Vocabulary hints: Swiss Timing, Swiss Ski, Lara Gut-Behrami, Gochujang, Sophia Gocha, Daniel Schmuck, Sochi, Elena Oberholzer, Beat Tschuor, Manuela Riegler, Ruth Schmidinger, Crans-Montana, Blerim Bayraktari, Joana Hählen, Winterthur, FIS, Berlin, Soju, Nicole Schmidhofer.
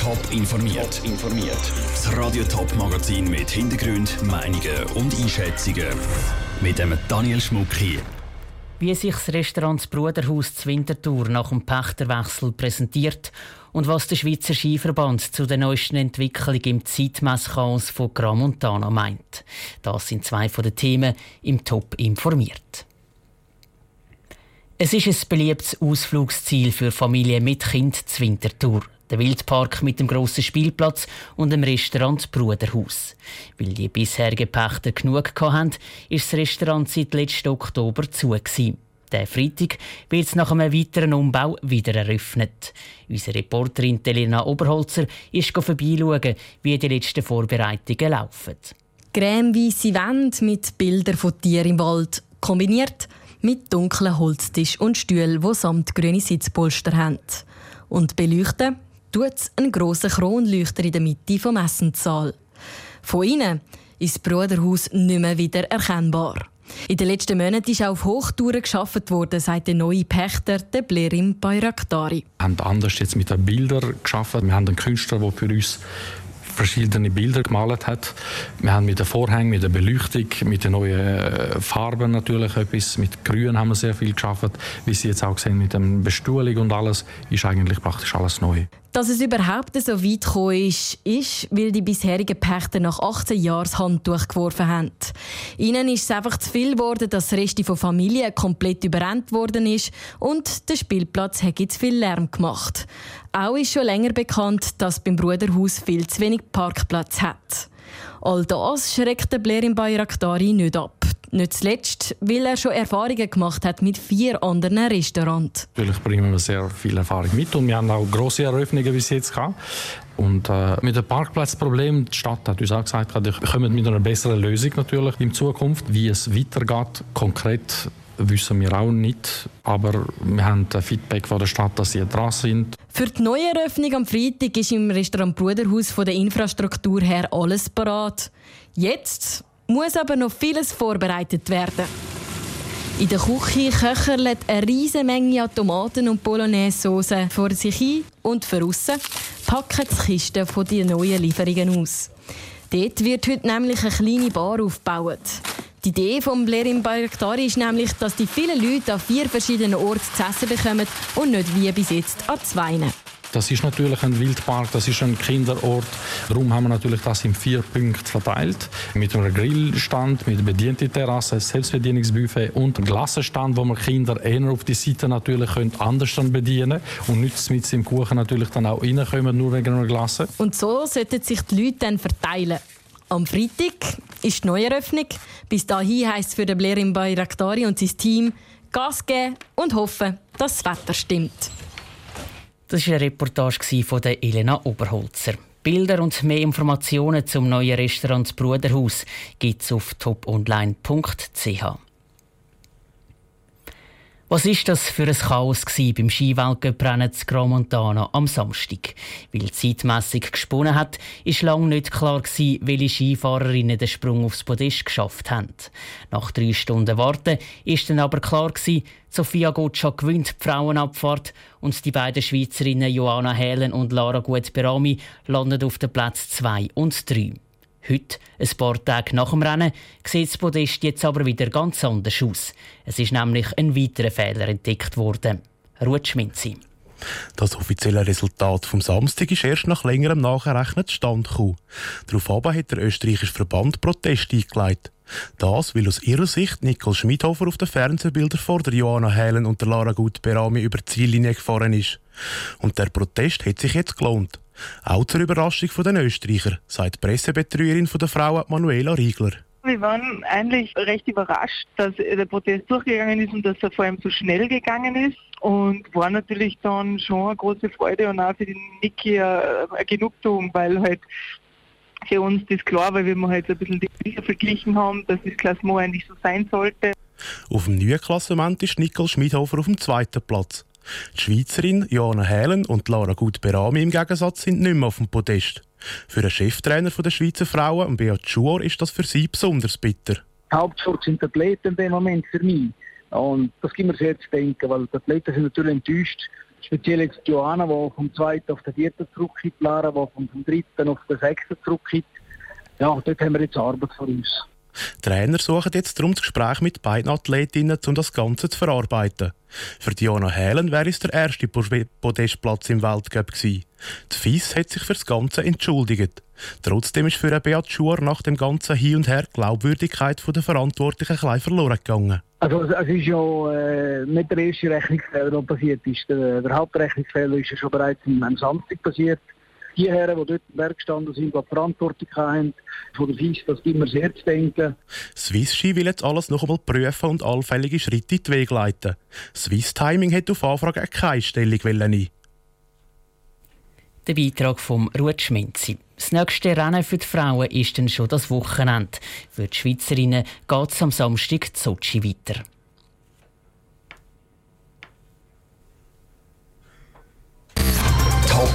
Top informiert. Das Radio Top Magazin mit Hintergrund, Meinungen und Einschätzungen. Mit dem Daniel Schmuck hier. Wie sich das Restaurant das Bruderhaus zu Winterthur nach dem Pächterwechsel präsentiert und was der Schweizer Skiverband zu der neuesten Entwicklung im Zeitmesschaos von Crans-Montana meint. Das sind zwei von den Themen im Top informiert. Es ist ein beliebtes Ausflugsziel für Familien mit Kind zu Winterthur. Der Wildpark mit dem grossen Spielplatz und dem Restaurant Bruderhaus. Weil die bisherigen Pächter genug hatten, ist das Restaurant seit letzten Oktober zu. Diesen Freitag wird es nach einem weiteren Umbau wieder eröffnet. Unsere Reporterin Elena Oberholzer ist vorbeischauen, wie die letzten Vorbereitungen laufen. Cremeweiße Wände mit Bildern von Tieren im Wald, kombiniert mit dunklen Holztisch und Stühlen, die samtgrüne Sitzpolster haben. Und beleuchten tut es einen grossen Kronleuchter in der Mitte des Essenssaals. Von innen ist das Bruderhaus nicht mehr wieder erkennbar. In den letzten Monaten ist auch auf Hochtouren gearbeitet worden, sagt der neue Pächter, der Blerim Bayraktari. Wir haben anders jetzt mit den Bildern gearbeitet. Wir haben einen Künstler, der für uns verschiedene Bilder gemalt hat. Wir haben mit den Vorhängen, mit der Beleuchtung, mit den neuen Farben natürlich etwas. Mit Grün haben wir sehr viel gearbeitet. Wie Sie jetzt auch sehen, mit der Bestuhlung und alles, ist eigentlich praktisch alles neu. Dass es überhaupt so weit gekommen ist, weil die bisherigen Pächter nach 18 Jahren das Handtuch geworfen haben. Ihnen ist es einfach zu viel geworden, dass der Rest von Familien komplett überrannt worden ist und der Spielplatz hat zu viel Lärm gemacht. Auch ist schon länger bekannt, dass beim Bruderhaus viel zu wenig Parkplatz hat. All das schreckt der Blerim Bayraktari nicht ab. Nicht zuletzt, weil er schon Erfahrungen gemacht hat mit 4 anderen Restaurants. Natürlich bringen wir sehr viel Erfahrung mit und wir haben auch grosse Eröffnungen bis jetzt gehabt. Und mit dem Parkplatzproblem, die Stadt hat uns auch gesagt, wir kommen mit einer besseren Lösung natürlich in Zukunft. Wie es weitergeht, konkret wissen wir auch nicht. Aber wir haben Feedback von der Stadt, dass sie dran sind. Für die neue Eröffnung am Freitag ist im Restaurant Bruderhaus von der Infrastruktur her alles parat. Jetzt muss aber noch vieles vorbereitet werden. In der Küche köcherlet eine riesige Menge an Tomaten und Bolognese-Sauce vor sich hin und von aussen packen die Kisten von den neuen Lieferungen aus. Dort wird heute nämlich eine kleine Bar aufgebaut. Die Idee von Blerim Bayraktari ist nämlich, dass die vielen Leute an 4 verschiedenen Orten zu essen bekommen und nicht wie bis jetzt an 2. Das ist natürlich ein Wildpark, das ist ein Kinderort. Darum haben wir natürlich das in 4 Punkten verteilt. Mit einem Grillstand, mit bedienten Terrasse, Selbstbedienungsbuffet und einem Glassenstand, wo man Kinder eher auf die Seite natürlich anders bedienen können und nicht mit im Kuchen natürlich dann auch reinkommen, nur wegen einer Glasse. Und so sollten sich die Leute dann verteilen. Am Freitag ist die Neueröffnung. Bis dahin heisst es für den Blerim Bayraktari und sein Team Gas geben und hoffen, dass das Wetter stimmt. Das war eine Reportage von Elena Oberholzer. Bilder und mehr Informationen zum neuen Restaurant Bruderhaus gibt es auf toponline.ch. Was war das für ein Chaos beim Skiweltcuprennen zu Crans-Montana am Samstag? Weil die Zeitmessung gesponnen hat, war lange nicht klar, welche Skifahrerinnen den Sprung aufs Podest geschafft haben. Nach 3 Stunden Warten war dann aber klar, Sophia Gocha gewinnt die Frauenabfahrt und die beiden Schweizerinnen Joana Hählen und Lara Gut-Behrami landen auf den Plätzen 2 und 3. Heute, ein paar Tage nach dem Rennen, sieht das Podest jetzt aber wieder ganz anders aus. Es ist nämlich ein weiterer Fehler entdeckt worden. Ruth Schmidinger. Das offizielle Resultat vom Samstag ist erst nach längerem Nachrechnen zustande gekommen. Daraufhin hat der österreichische Verband Protest eingelegt. Das, weil aus ihrer Sicht Nicole Schmidhofer auf den Fernsehbildern vor der Joana Hählen und der Lara Gut-Behrami über die Ziellinie gefahren ist. Und der Protest hat sich jetzt gelohnt. Auch zur Überraschung von den Österreichern, sagt die Pressebetreuerin der Frauen Manuela Riegler. Wir waren eigentlich recht überrascht, dass der Protest durchgegangen ist und dass er vor allem so schnell gegangen ist. Und war natürlich dann schon eine große Freude und auch für den Niki eine Genugtuung, weil halt für uns das klar war, weil wir halt so ein bisschen die Bilder verglichen haben, dass das Klassement eigentlich so sein sollte. Auf dem neuen Klassement ist Nicole Schmidhofer auf dem 2. Platz. Die Schweizerin Joana Hählen und Lara Gut-Behrami im Gegensatz sind nicht mehr auf dem Podest. Für den Cheftrainer der Schweizer Frauen, Beat Tschuor, ist das für sie besonders bitter. Die Hauptsorge sind die Athleten in dem Moment für mich. Und das gibt mir sehr zu denken, weil die Athleten sind natürlich enttäuscht, speziell jetzt Joana, die vom 2. auf den 4. zurückgeht, Lara, die vom 3. auf den 6. zurückgeht. Ja, dort haben wir jetzt Arbeit vor uns. Trainer suchen jetzt darum das Gespräch mit beiden Athletinnen, um das Ganze zu verarbeiten. Für Joana Hählen wäre es der erste Podestplatz im Weltcup gewesen. Die FIS hat sich für das Ganze entschuldigt. Trotzdem ist für Beat Tschuor nach dem ganzen Hin und Her die Glaubwürdigkeit der Verantwortlichen klein verloren gegangen. Also es ist ja nicht der erste Rechnungsfehler, der passiert ist. Der Hauptrechnungsfehler ist ja schon bereits am Samstag passiert. Die Herren, die dort im Berg standen, sind, die Verantwortung haben, von der FIS, das immer sehr zu denken. Swiss Ski will jetzt alles noch einmal prüfen und allfällige Schritte in den Weg leiten. Swiss Timing hat auf Anfrage keine Stellung nehmen. Der Beitrag von Ruth Schmidinger. Das nächste Rennen für die Frauen ist dann schon das Wochenende. Für die Schweizerinnen geht es am Samstag in Sochi weiter. Top